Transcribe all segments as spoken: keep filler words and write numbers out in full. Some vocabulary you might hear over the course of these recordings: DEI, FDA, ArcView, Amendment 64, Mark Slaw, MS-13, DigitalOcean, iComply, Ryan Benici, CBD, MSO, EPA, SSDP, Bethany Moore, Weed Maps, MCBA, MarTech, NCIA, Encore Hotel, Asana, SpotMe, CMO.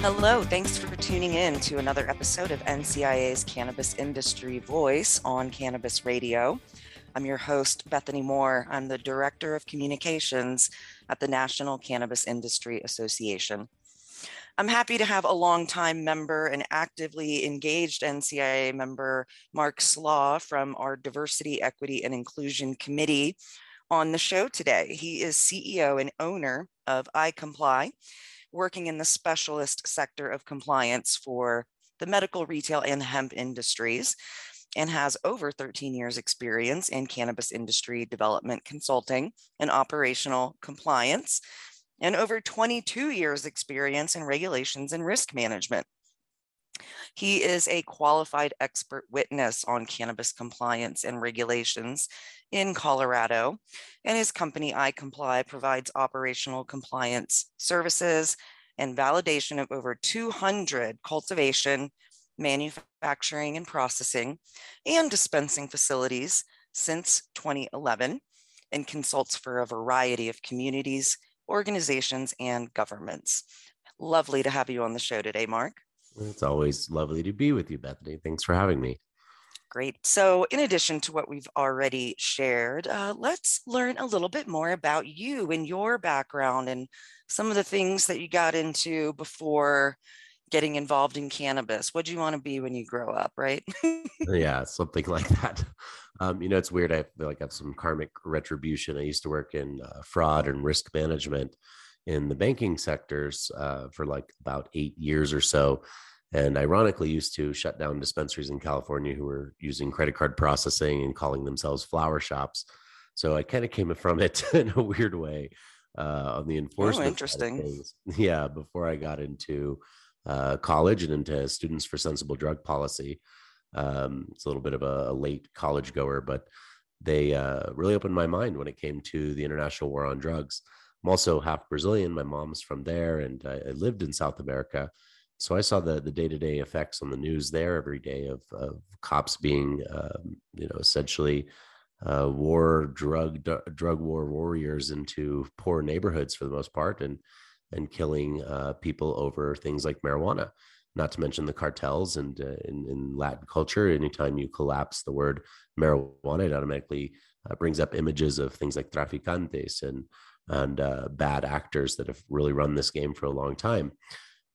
Hello, thanks for tuning in to another episode of N C I A's Cannabis Industry Voice on Cannabis Radio. I'm your host, Bethany Moore. I'm the Director of Communications at the National Cannabis Industry Association. I'm happy to have a longtime member and actively engaged N C I A member, Mark Slaw, from our Diversity, Equity, and Inclusion Committee on the show today. He is C E O and owner of iComply, working in the specialist sector of compliance for the medical, retail, and hemp industries, and has over thirteen years experience in cannabis industry development consulting and operational compliance, and over twenty-two years experience in regulations and risk management. He is a qualified expert witness on cannabis compliance and regulations in Colorado, and his company iComply provides operational compliance services and validation of over two hundred cultivation, manufacturing, and processing and dispensing facilities since twenty eleven, and consults for a variety of communities, organizations, and governments. Lovely to have you on the show today, Mark. It's always lovely to be with you, Bethany. Thanks for having me. Great. So in addition to what we've already shared, uh, let's learn a little bit more about you and your background and some of the things that you got into before getting involved in cannabis. What do you want to be when you grow up, right? Yeah, something like that. Um, you know, it's weird. I feel like I have some karmic retribution. I used to work in uh, fraud and risk management in the banking sectors uh, for like about eight years or so. And ironically used to shut down dispensaries in California who were using credit card processing and calling themselves flower shops. So I kind of came from it in a weird way uh, on the enforcement. Oh, interesting. Side of things. Yeah. Before I got into uh, college and into Students for Sensible Drug Policy. Um, it's a little bit of a, a late college goer, but they uh, really opened my mind when it came to the international war on drugs. I'm also half Brazilian. My mom's from there, and I, I lived in South America. So I saw the the day-to-day effects on the news there every day of, of cops being, um, you know, essentially uh, war, drug, d- drug war warriors into poor neighborhoods for the most part, and and killing uh, people over things like marijuana, not to mention the cartels. And uh, in, in Latin culture, anytime you collapse the word marijuana, it automatically uh, brings up images of things like traficantes and and uh, bad actors that have really run this game for a long time.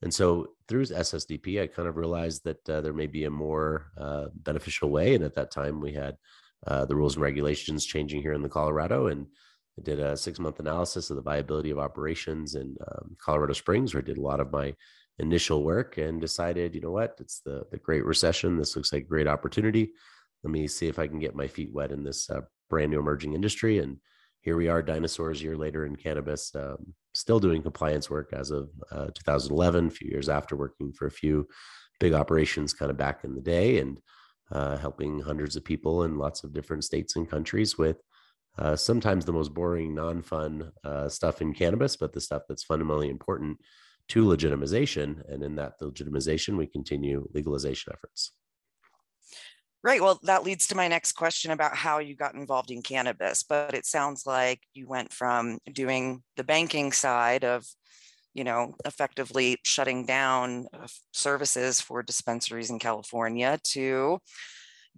And so through S S D P, I kind of realized that uh, there may be a more uh, beneficial way. And at that time, we had uh, the rules and regulations changing here in the Colorado. And I did a six-month analysis of the viability of operations in um, Colorado Springs, where I did a lot of my initial work and decided, you know what, it's the, the Great Recession. This looks like a great opportunity. Let me see if I can get my feet wet in this uh, brand new emerging industry. And here we are, dinosaurs a year later in cannabis, um, still doing compliance work as of uh, two thousand eleven, a few years after working for a few big operations kind of back in the day, and uh, helping hundreds of people in lots of different states and countries with uh, sometimes the most boring, non-fun uh, stuff in cannabis, but the stuff that's fundamentally important to legitimization. And in that legitimization, we continue legalization efforts. Right. Well, that leads to my next question about how you got involved in cannabis, but it sounds like you went from doing the banking side of, you know, effectively shutting down services for dispensaries in California to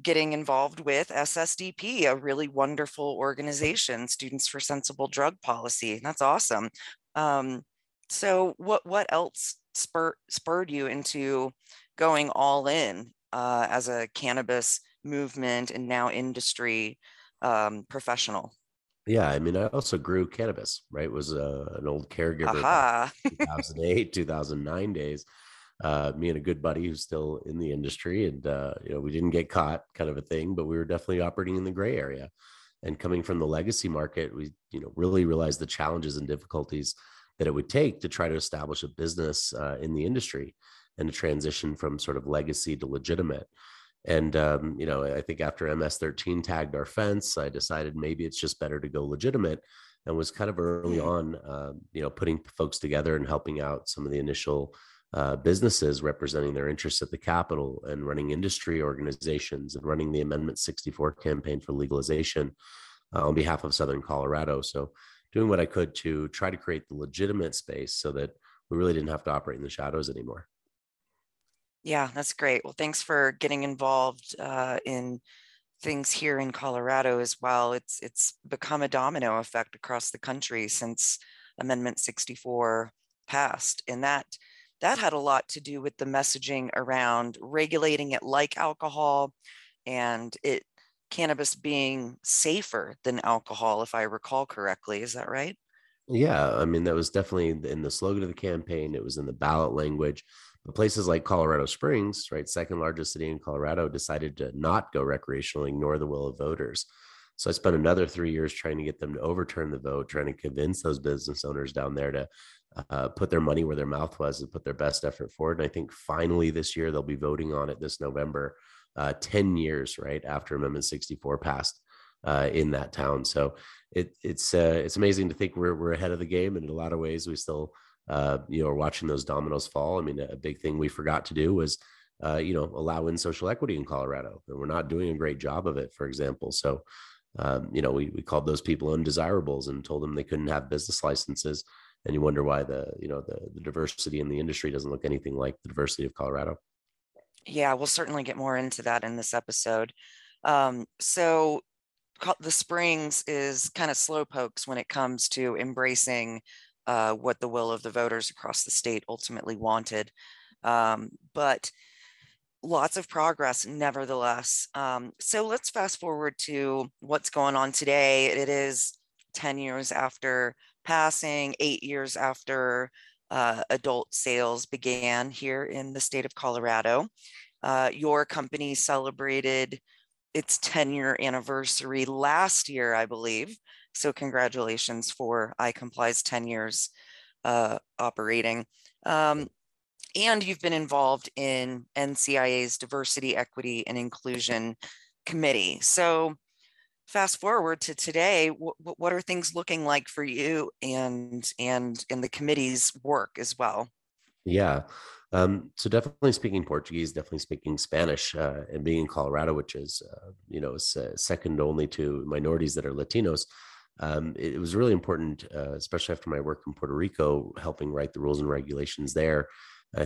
getting involved with S S D P, a really wonderful organization, Students for Sensible Drug Policy. That's awesome. Um, so what, what else spur, spurred you into going all in uh, as a cannabis movement and now industry um, professional? Yeah, I mean, I also grew cannabis, right? It was uh, an old caregiver back in two thousand eight, two thousand nine days. Uh, me and a good buddy who's still in the industry, and uh, you know, we didn't get caught, kind of a thing, but we were definitely operating in the gray area. And coming from the legacy market, we you know really realized the challenges and difficulties that it would take to try to establish a business uh, in the industry and to transition from sort of legacy to legitimate. And um, you know, I think after M S thirteen tagged our fence, I decided maybe it's just better to go legitimate, and was kind of early on, uh, you know, putting folks together and helping out some of the initial. Uh, businesses representing their interests at the Capitol, and running industry organizations, and running the Amendment sixty-four campaign for legalization uh, on behalf of Southern Colorado. So doing what I could to try to create the legitimate space so that we really didn't have to operate in the shadows anymore. Yeah, that's great. Well, thanks for getting involved uh, in things here in Colorado as well. It's, it's become a domino effect across the country since Amendment sixty-four passed, and that That had a lot to do with the messaging around regulating it like alcohol, and it cannabis being safer than alcohol, if I recall correctly. Is that right? Yeah. I mean, that was definitely in the slogan of the campaign. It was in the ballot language. But places like Colorado Springs, right, second largest city in Colorado, decided to not go recreational, ignore the will of voters. So I spent another three years trying to get them to overturn the vote, trying to convince those business owners down there to uh, put their money where their mouth was and put their best effort forward. And I think finally this year, they'll be voting on it this November, uh, ten years, right, after Amendment sixty-four passed uh, in that town. So it, it's uh, it's amazing to think we're, we're ahead of the game. And in a lot of ways, we still, uh, you know, are watching those dominoes fall. I mean, a big thing we forgot to do was, uh, you know, allow in social equity in Colorado. And we're not doing a great job of it, for example. So Um, you know, we, we called those people undesirables and told them they couldn't have business licenses. And you wonder why the, you know, the, the diversity in the industry doesn't look anything like the diversity of Colorado. Yeah, we'll certainly get more into that in this episode. Um, so the Springs is kind of slowpokes when it comes to embracing uh, what the will of the voters across the state ultimately wanted. Um, but lots of progress, nevertheless. Um, so let's fast forward to what's going on today. It is ten years after passing, eight years after uh, adult sales began here in the state of Colorado. Uh, your company celebrated its ten-year anniversary last year, I believe. So congratulations for iComply's ten years uh, operating. Um, And you've been involved in N C I A's Diversity, Equity, and Inclusion Committee. So fast forward to today, w- what are things looking like for you and, and in the committee's work as well? Yeah. Um, so definitely speaking Portuguese, definitely speaking Spanish, uh, and being in Colorado, which is, uh, you know, uh, second only to minorities that are Latinos. Um, it, it was really important, uh, especially after my work in Puerto Rico, helping write the rules and regulations there.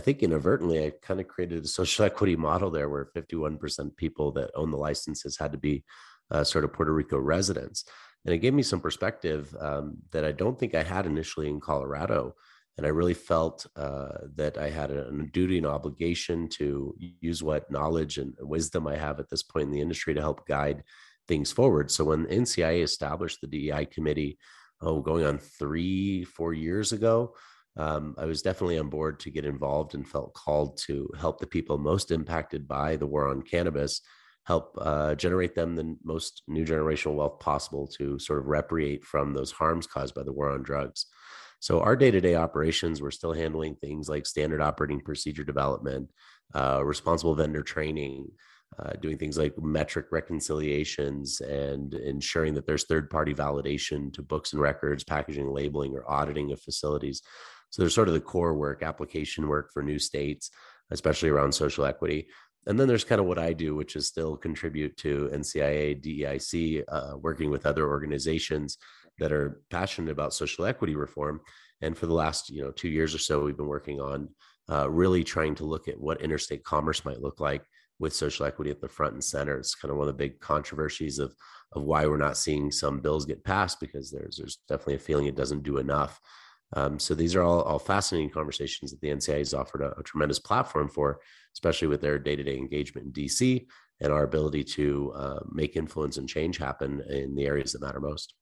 I think inadvertently, I kind of created a social equity model there where fifty-one percent of people that own the licenses had to be uh, sort of Puerto Rico residents. And it gave me some perspective um, that I don't think I had initially in Colorado. And I really felt uh, that I had a, a duty and obligation to use what knowledge and wisdom I have at this point in the industry to help guide things forward. So when N C I A established the D E I committee, oh, going on three, four years ago, Um, I was definitely on board to get involved and felt called to help the people most impacted by the war on cannabis, help uh, generate them the most new generational wealth possible to sort of reparate from those harms caused by the war on drugs. So our day-to-day operations, we're still handling things like standard operating procedure development, uh, responsible vendor training, uh, doing things like metric reconciliations and ensuring that there's third-party validation to books and records, packaging, labeling, or auditing of facilities. So there's sort of the core work, application work for new states, especially around social equity. And then there's kind of what I do, which is still contribute to N C I A, D E I C, uh, working with other organizations that are passionate about social equity reform. And for the last, you know, two years or so, we've been working on uh, really trying to look at what interstate commerce might look like with social equity at the front and center. It's kind of one of the big controversies of, of why we're not seeing some bills get passed, because there's, there's definitely a feeling it doesn't do enough. Um, so these are all, all fascinating conversations that the N C I A has offered a, a tremendous platform for, especially with their day-to-day engagement in D C and our ability to uh, make influence and change happen in the areas that matter most.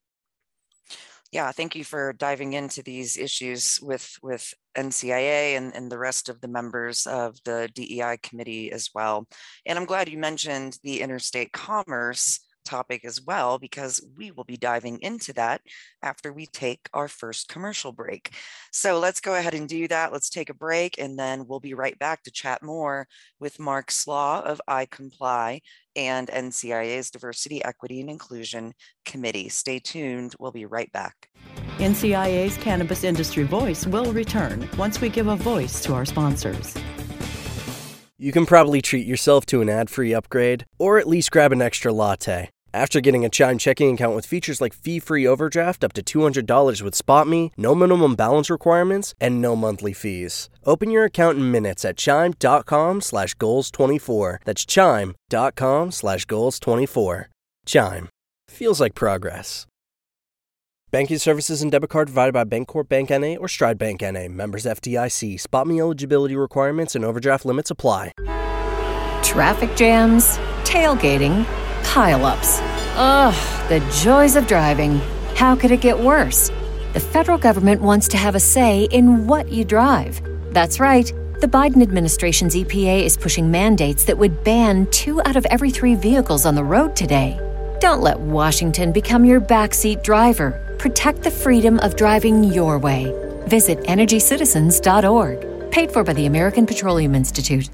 Yeah, thank you for diving into these issues with, with N C I A and, and the rest of the members of the D E I committee as well. And I'm glad you mentioned the interstate commerce topic as well, because we will be diving into that after we take our first commercial break. So let's go ahead and do that. Let's take a break, and then we'll be right back to chat more with Mark Slaw of iComply and N C I A's Diversity, Equity, and Inclusion Committee. Stay tuned. We'll be right back. N C I A's Cannabis Industry Voice will return once we give a voice to our sponsors. You can probably treat yourself to an ad-free upgrade, or at least grab an extra latte. After getting a Chime checking account with features like fee-free overdraft up to two hundred dollars with SpotMe, no minimum balance requirements, and no monthly fees. Open your account in minutes at chime.com slash goals24. That's chime.com slash goals24. Chime. Feels like progress. Banking services and debit card provided by Bancorp Bank N A or Stride Bank N A. Members F D I C. Spot me eligibility requirements and overdraft limits apply. Traffic jams, tailgating, pileups. Ugh, the joys of driving. How could it get worse? The federal government wants to have a say in what you drive. That's right. The Biden administration's E P A is pushing mandates that would ban two out of every three vehicles on the road today. Don't let Washington become your backseat driver. Protect the freedom of driving your way. Visit energy citizens dot org. Paid for by the American Petroleum Institute.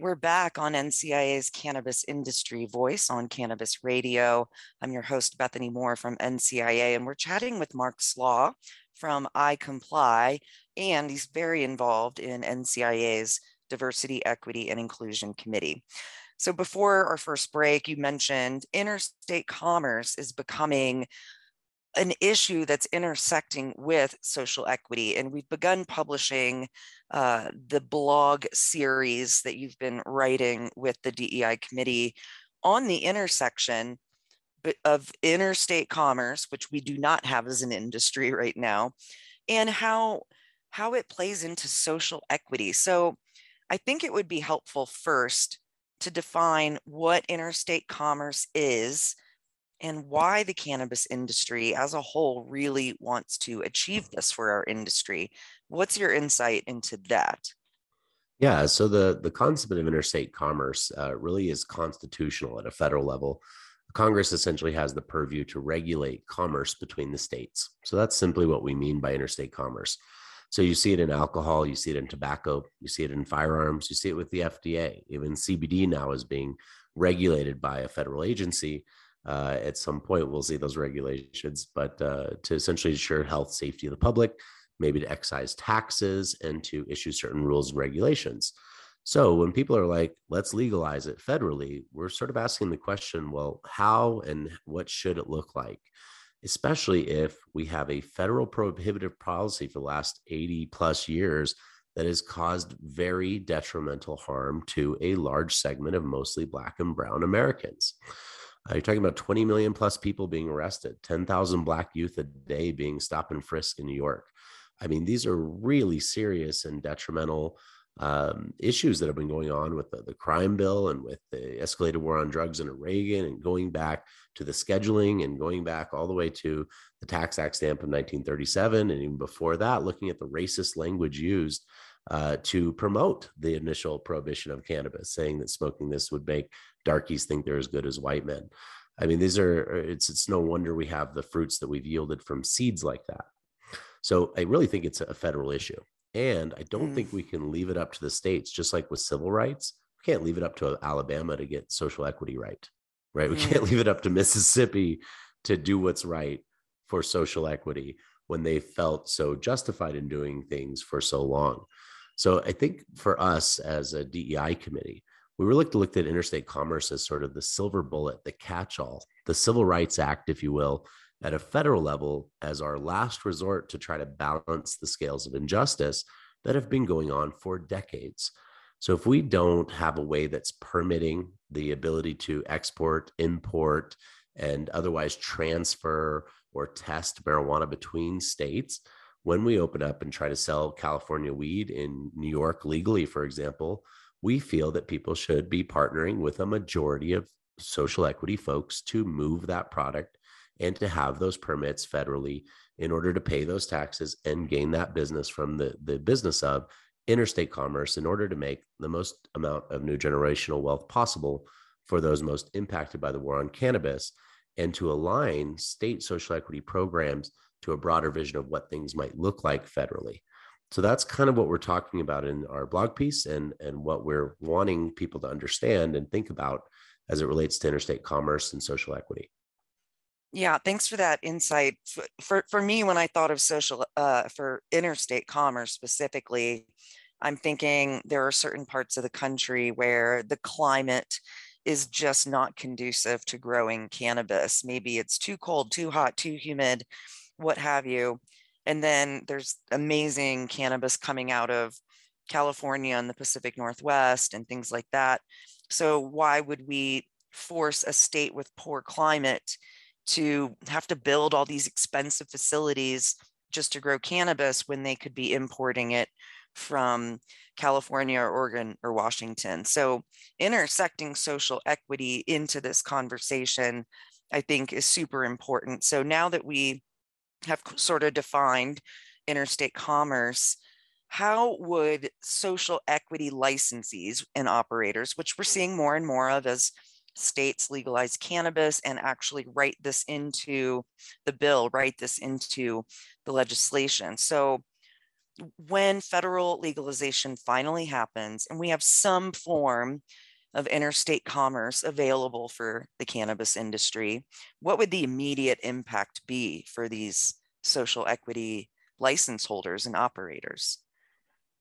We're back on N C I A's Cannabis Industry Voice on Cannabis Radio. I'm your host, Bethany Moore from N C I A, and we're chatting with Mark Slaw from iComply, and he's very involved in N C I A's Diversity, Equity, and Inclusion Committee. So before our first break, you mentioned interstate commerce is becoming an issue that's intersecting with social equity. And we've begun publishing uh, the blog series that you've been writing with the D E I committee on the intersection of interstate commerce, which we do not have as an industry right now, and how, how it plays into social equity. So I think it would be helpful first to define what interstate commerce is and why the cannabis industry as a whole really wants to achieve this for our industry. What's your insight into that? Yeah, so the, the concept of interstate commerce uh, really is constitutional at a federal level. Congress essentially has the purview to regulate commerce between the states. So that's simply what we mean by interstate commerce. So you see it in alcohol, you see it in tobacco, you see it in firearms, you see it with the F D A. Even C B D now is being regulated by a federal agency. Uh, at some point, we'll see those regulations, but uh, to essentially ensure health, safety of the public, maybe to excise taxes and to issue certain rules and regulations. So when people are like, let's legalize it federally, we're sort of asking the question, well, how and what should it look like? Especially if we have a federal prohibitive policy for the last eighty plus years that has caused very detrimental harm to a large segment of mostly Black and brown Americans. Uh, you're talking about twenty million plus people being arrested, ten thousand Black youth a day being stop and frisk in New York. I mean, these are really serious and detrimental um, issues that have been going on with the, the crime bill and with the escalated war on drugs under Reagan, and going back to the scheduling and going back all the way to the Tax Act stamp of nineteen thirty-seven. And even before that, looking at the racist language used Uh, to promote the initial prohibition of cannabis, saying that smoking this would make darkies think they're as good as white men. I mean, these are, it's, it's no wonder we have the fruits that we've yielded from seeds like that. So I really think it's a federal issue. And I don't mm. think we can leave it up to the states, just like with civil rights. We can't leave it up to Alabama to get social equity right, right? Mm. We can't leave it up to Mississippi to do what's right for social equity when they felt so justified in doing things for so long. So I think for us as a D E I committee, we really looked at interstate commerce as sort of the silver bullet, the catch-all, the Civil Rights Act, if you will, at a federal level as our last resort to try to balance the scales of injustice that have been going on for decades. So if we don't have a way that's permitting the ability to export, import, and otherwise transfer or test marijuana between states, when we open up and try to sell California weed in New York legally, for example, we feel that people should be partnering with a majority of social equity folks to move that product and to have those permits federally in order to pay those taxes and gain that business from the, the business of interstate commerce in order to make the most amount of new generational wealth possible for those most impacted by the war on cannabis, and to align state social equity programs to a broader vision of what things might look like federally. So that's kind of what we're talking about in our blog piece, and, and what we're wanting people to understand and think about as it relates to interstate commerce and social equity. Yeah, thanks for that insight. For, for, for me, when I thought of social, uh, for interstate commerce specifically, I'm thinking there are certain parts of the country where the climate is just not conducive to growing cannabis. Maybe it's too cold, too hot, too humid, what have you. And then there's amazing cannabis coming out of California and the Pacific Northwest and things like that. So why would we force a state with poor climate to have to build all these expensive facilities just to grow cannabis when they could be importing it from California or Oregon or Washington? So intersecting social equity into this conversation, I think, is super important. So now that we have sort of defined interstate commerce, how would social equity licensees and operators, which we're seeing more and more of as states legalize cannabis and actually write this into the bill, write this into the legislation. So when federal legalization finally happens and we have some form of interstate commerce available for the cannabis industry, what would the immediate impact be for these social equity license holders and operators?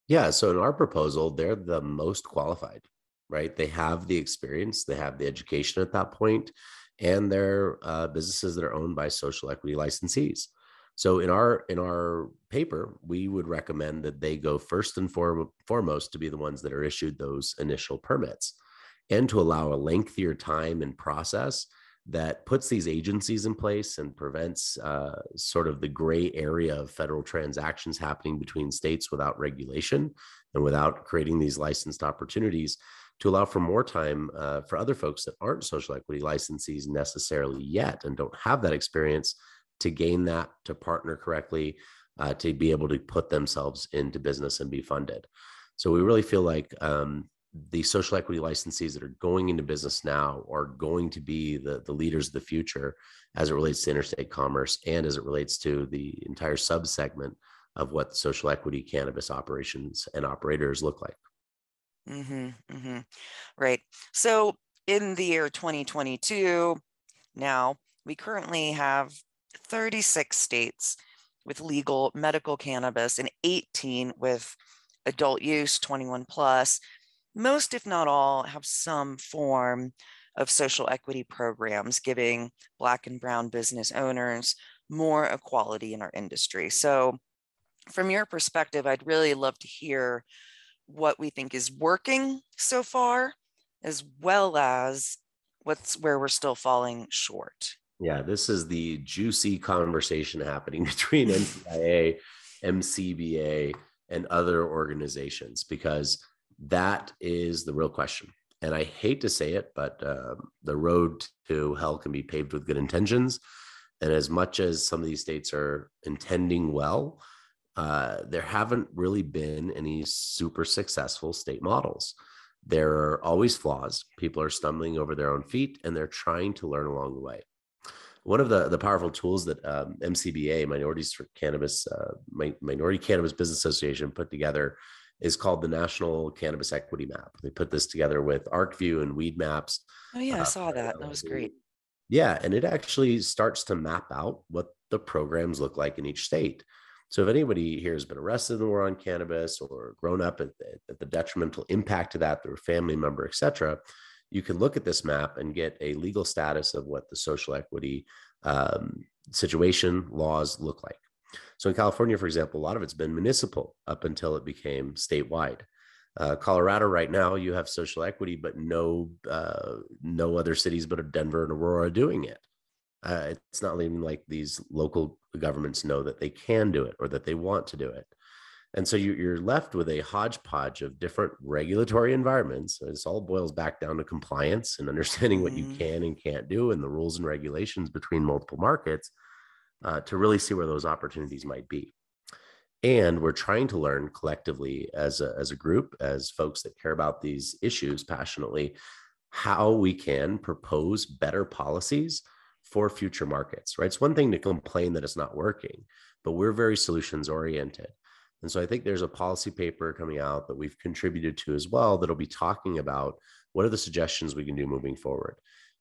Yeah, so in our proposal, they're the most qualified, right? They have the experience, they have the education at that point, and they're uh, businesses that are owned by social equity licensees. So in our in our paper, we would recommend that they go first and foremost to be the ones that are issued those initial permits, and to allow a lengthier time and process that puts these agencies in place and prevents uh, sort of the gray area of federal transactions happening between states without regulation and without creating these licensed opportunities, to allow for more time uh, for other folks that aren't social equity licensees necessarily yet and don't have that experience to gain that, to partner correctly, uh, to be able to put themselves into business and be funded. So we really feel like um, the social equity licensees that are going into business now are going to be the, the leaders of the future as it relates to interstate commerce and as it relates to the entire subsegment of what social equity cannabis operations and operators look like. Mm-hmm, mm-hmm. Right. So in the year twenty twenty-two, now we currently have thirty-six states with legal medical cannabis and eighteen with adult use, twenty-one plus. Most, if not all, have some form of social equity programs giving Black and brown business owners more equality in our industry. So from your perspective, I'd really love to hear what we think is working so far, as well as what's where we're still falling short. Yeah, this is the juicy conversation happening between N C I A, M C B A, and other organizations, because that is the real question. And I hate to say it, but uh, the road to hell can be paved with good intentions. And as much as some of these states are intending well, uh, there haven't really been any super successful state models. There are always flaws. People are stumbling over their own feet, and they're trying to learn along the way. One of the, the powerful tools that um, M C B A, Minorities for Cannabis, uh, Mi- Minority Cannabis Business Association, put together is called the National Cannabis Equity Map. They put this together with ArcView and Weed Maps. Oh yeah, uh, I saw that. That was great. Yeah, and it actually starts to map out what the programs look like in each state. So if anybody here has been arrested in the war on cannabis or grown up at, at the detrimental impact of that, their family member, et cetera, you can look at this map and get a legal status of what the social equity um, situation laws look like. So in California, for example, a lot of it's been municipal up until it became statewide. Uh, Colorado right now, you have social equity, but no uh, no other cities but Denver and Aurora are doing it. Uh, it's not even like these local governments know that they can do it or that they want to do it. And so you, you're left with a hodgepodge of different regulatory environments. This all boils back down to compliance and understanding what mm-hmm. you can and can't do and the rules and regulations between multiple markets uh, to really see where those opportunities might be. And we're trying to learn collectively as a, as a group, as folks that care about these issues passionately, how we can propose better policies for future markets, right? It's one thing to complain that it's not working, but we're very solutions oriented. And so I think there's a policy paper coming out that we've contributed to as well that'll be talking about what are the suggestions we can do moving forward.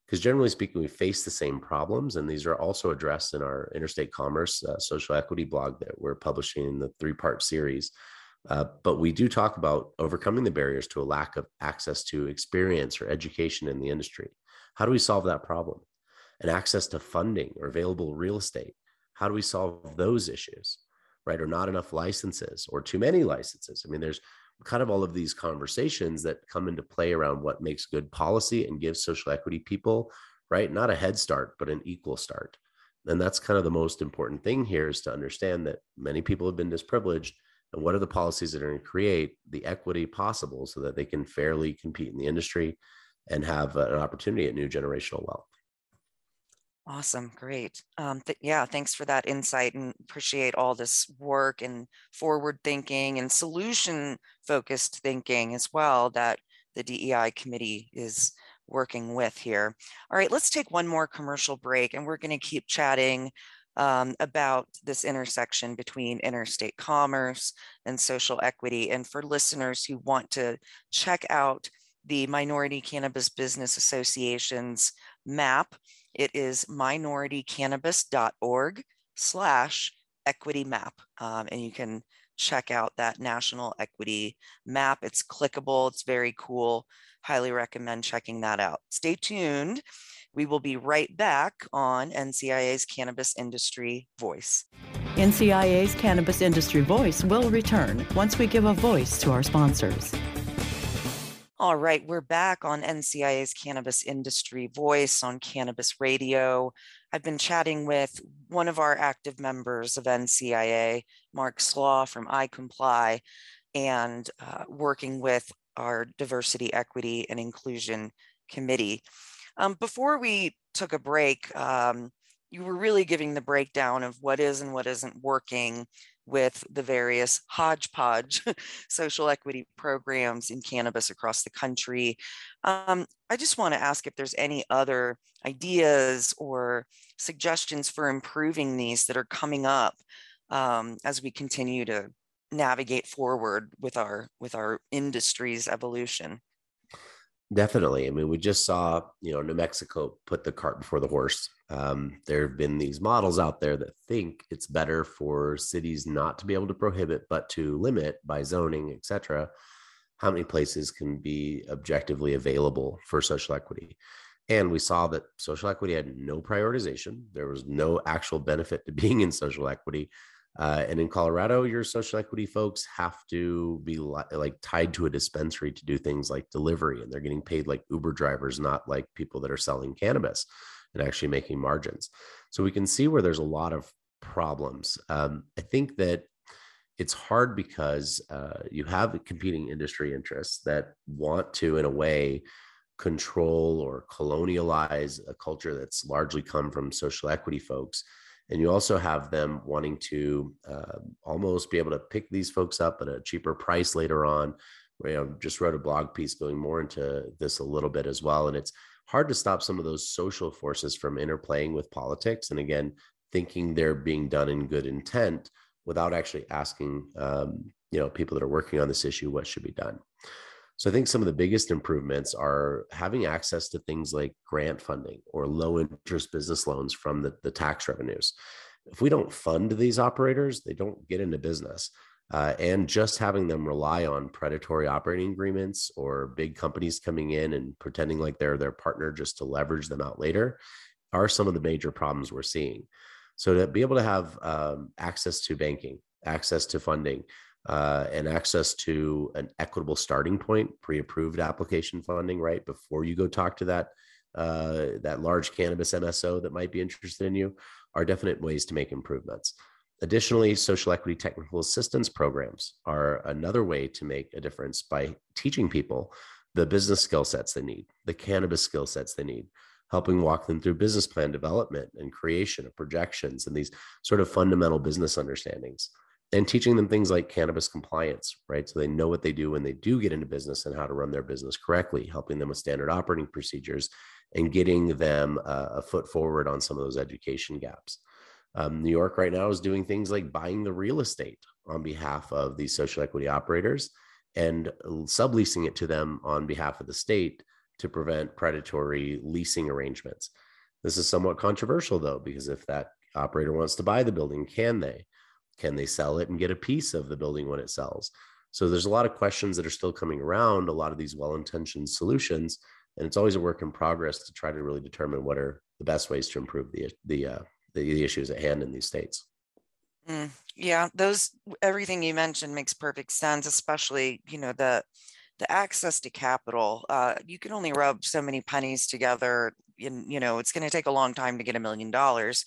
Because generally speaking, we face the same problems, and these are also addressed in our interstate commerce uh, social equity blog that we're publishing in the three-part series. Uh, but we do talk about overcoming the barriers to a lack of access to experience or education in the industry. How do we solve that problem? And access to funding or available real estate. How do we solve those issues? Right? Or not enough licenses or too many licenses. I mean, there's kind of all of these conversations that come into play around what makes good policy and gives social equity people, right? Not a head start, but an equal start. And that's kind of the most important thing here, is to understand that many people have been disprivileged, and what are the policies that are going to create the equity possible so that they can fairly compete in the industry and have an opportunity at new generational wealth. Awesome. Great. Um, th- yeah. Thanks for that insight, and appreciate all this work and forward thinking and solution focused thinking as well that the D E I committee is working with here. All right, let's take one more commercial break, and we're going to keep chatting um, about this intersection between interstate commerce and social equity. And for listeners who want to check out the Minority Cannabis Business Association's map, it is minoritycannabis.org slash equity map. Um, and you can check out that national equity map. It's clickable. It's very cool. Highly recommend checking that out. Stay tuned. We will be right back on N C I A's Cannabis Industry Voice. N C I A's Cannabis Industry Voice will return once we give a voice to our sponsors. All right, we're back on N C I A's Cannabis Industry Voice on Cannabis Radio. I've been chatting with one of our active members of N C I A, Mark Slaw from iComply, and uh, working with our Diversity, Equity, and Inclusion Committee. Um, before we took a break, um, you were really giving the breakdown of what is and what isn't working with the various hodgepodge social equity programs in cannabis across the country. Um, I just want to ask if there's any other ideas or suggestions for improving these that are coming up um, as we continue to navigate forward with our with our industry's evolution. Definitely. I mean, we just saw, you know, New Mexico put the cart before the horse. Um, there have been these models out there that think it's better for cities not to be able to prohibit, but to limit by zoning, et cetera, how many places can be objectively available for social equity. And we saw that social equity had no prioritization. There was no actual benefit to being in social equity. Uh, and in Colorado, your social equity folks have to be li- like tied to a dispensary to do things like delivery, and they're getting paid like Uber drivers, not like people that are selling cannabis and actually making margins. So we can see where there's a lot of problems. Um, I think that it's hard because uh, you have competing industry interests that want to, in a way, control or colonialize a culture that's largely come from social equity folks. And you also have them wanting to uh, almost be able to pick these folks up at a cheaper price later on. You know, just wrote a blog piece going more into this a little bit as well. And it's hard to stop some of those social forces from interplaying with politics. And again, thinking they're being done in good intent without actually asking, um, you know, people that are working on this issue, what should be done. So I think some of the biggest improvements are having access to things like grant funding or low interest business loans from the, the tax revenues. If we don't fund these operators, they don't get into business. Uh, and just having them rely on predatory operating agreements or big companies coming in and pretending like they're their partner just to leverage them out later are some of the major problems we're seeing. So to be able to have um, access to banking, access to funding, uh, and access to an equitable starting point, pre-approved application funding, right? Before you go talk to that, uh, that large cannabis M S O that might be interested in you, are definite ways to make improvements. Additionally, social equity technical assistance programs are another way to make a difference by teaching people the business skill sets they need, the cannabis skill sets they need, helping walk them through business plan development and creation of projections and these sort of fundamental business understandings, and teaching them things like cannabis compliance, right? So they know what they do when they do get into business and how to run their business correctly, helping them with standard operating procedures and getting them uh, a foot forward on some of those education gaps. Um, New York right now is doing things like buying the real estate on behalf of these social equity operators and subleasing it to them on behalf of the state to prevent predatory leasing arrangements. This is somewhat controversial though, because if that operator wants to buy the building, can they? Can they sell it and get a piece of the building when it sells? So there's a lot of questions that are still coming around, a lot of these well-intentioned solutions, and it's always a work in progress to try to really determine what are the best ways to improve the, the, uh, the, the issues at hand in these states. Mm, yeah, those, everything you mentioned makes perfect sense, especially, you know, the The access to capital. Uh, you can only rub so many pennies together, and you know it's going to take a long time to get a million dollars.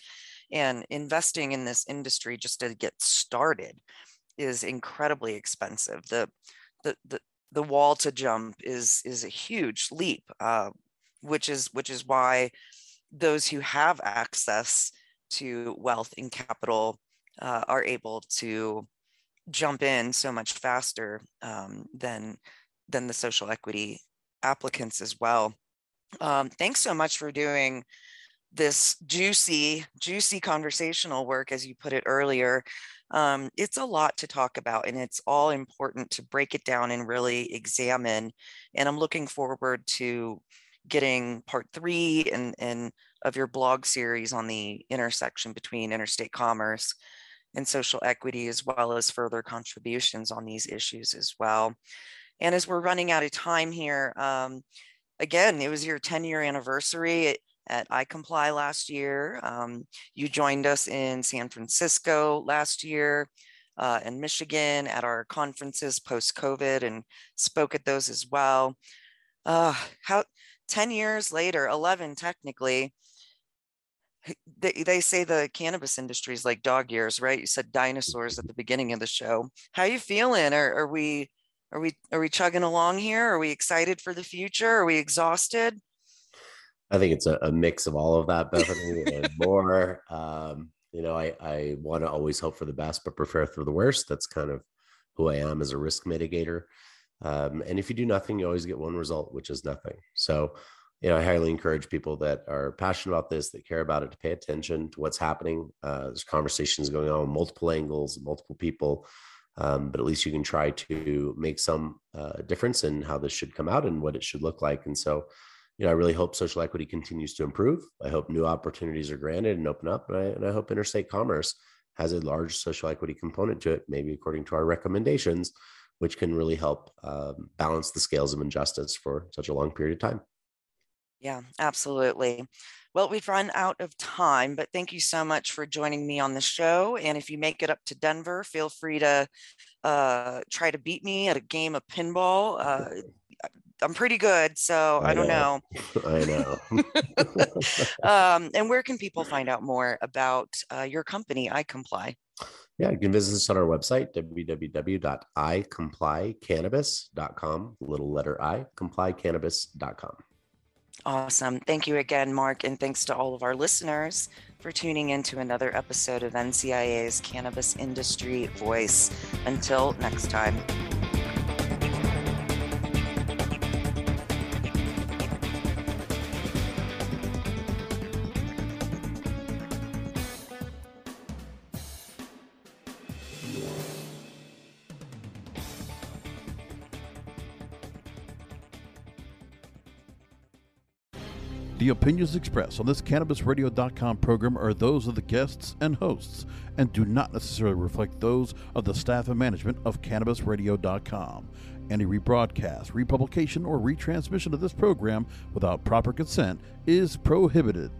And investing in this industry just to get started is incredibly expensive. The the the, the wall to jump is is a huge leap, uh, which is which is why those who have access to wealth and capital uh, are able to jump in so much faster um, than. than the social equity applicants as well. Um, thanks so much for doing this juicy, juicy conversational work, as you put it earlier. Um, it's a lot to talk about, and it's all important to break it down and really examine. And I'm looking forward to getting part three and, and of your blog series on the intersection between interstate commerce and social equity, as well as further contributions on these issues as well. And as we're running out of time here, um, again, it was your ten year anniversary at iComply last year. Um, you joined us in San Francisco last year uh, and Michigan at our conferences post-COVID and spoke at those as well. Uh, how ten years later, eleven technically, they, they say the cannabis industry is like dog years, right? You said dinosaurs at the beginning of the show. How are you feeling? Are, are we... Are we are we chugging along here? Are we excited for the future? Are we exhausted? I think it's a, a mix of all of that, Bethany, and more. Um, you know, I, I want to always hope for the best, but prepare for the worst. That's kind of who I am as a risk mitigator. Um, and if you do nothing, you always get one result, which is nothing. So, you know, I highly encourage people that are passionate about this, that care about it, to pay attention to what's happening. Uh, there's conversations going on, multiple angles, multiple people. Um, but at least you can try to make some uh, difference in how this should come out and what it should look like. And so, you know, I really hope social equity continues to improve. I hope new opportunities are granted and open up. And I, and I hope interstate commerce has a large social equity component to it, maybe according to our recommendations, which can really help um, balance the scales of injustice for such a long period of time. Yeah, absolutely. Well, we've run out of time, but thank you so much for joining me on the show. And if you make it up to Denver, feel free to uh, try to beat me at a game of pinball. Uh, I'm pretty good, so I, I don't know. know. I know. um, and where can people find out more about uh, your company, iComply? Yeah, you can visit us on our website, w w w dot i comply cannabis dot com, little letter I, comply cannabis dot com. Awesome. Thank you again, Mark. And thanks to all of our listeners for tuning in to another episode of N C I A's Cannabis Industry Voice. Until next time. The opinions expressed on this Cannabis Radio dot com program are those of the guests and hosts and do not necessarily reflect those of the staff and management of Cannabis Radio dot com. Any rebroadcast, republication, or retransmission of this program without proper consent is prohibited.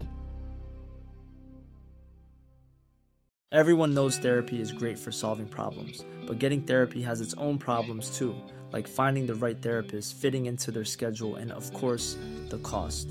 Everyone knows therapy is great for solving problems, but getting therapy has its own problems too, like finding the right therapist, fitting into their schedule, and of course, the cost.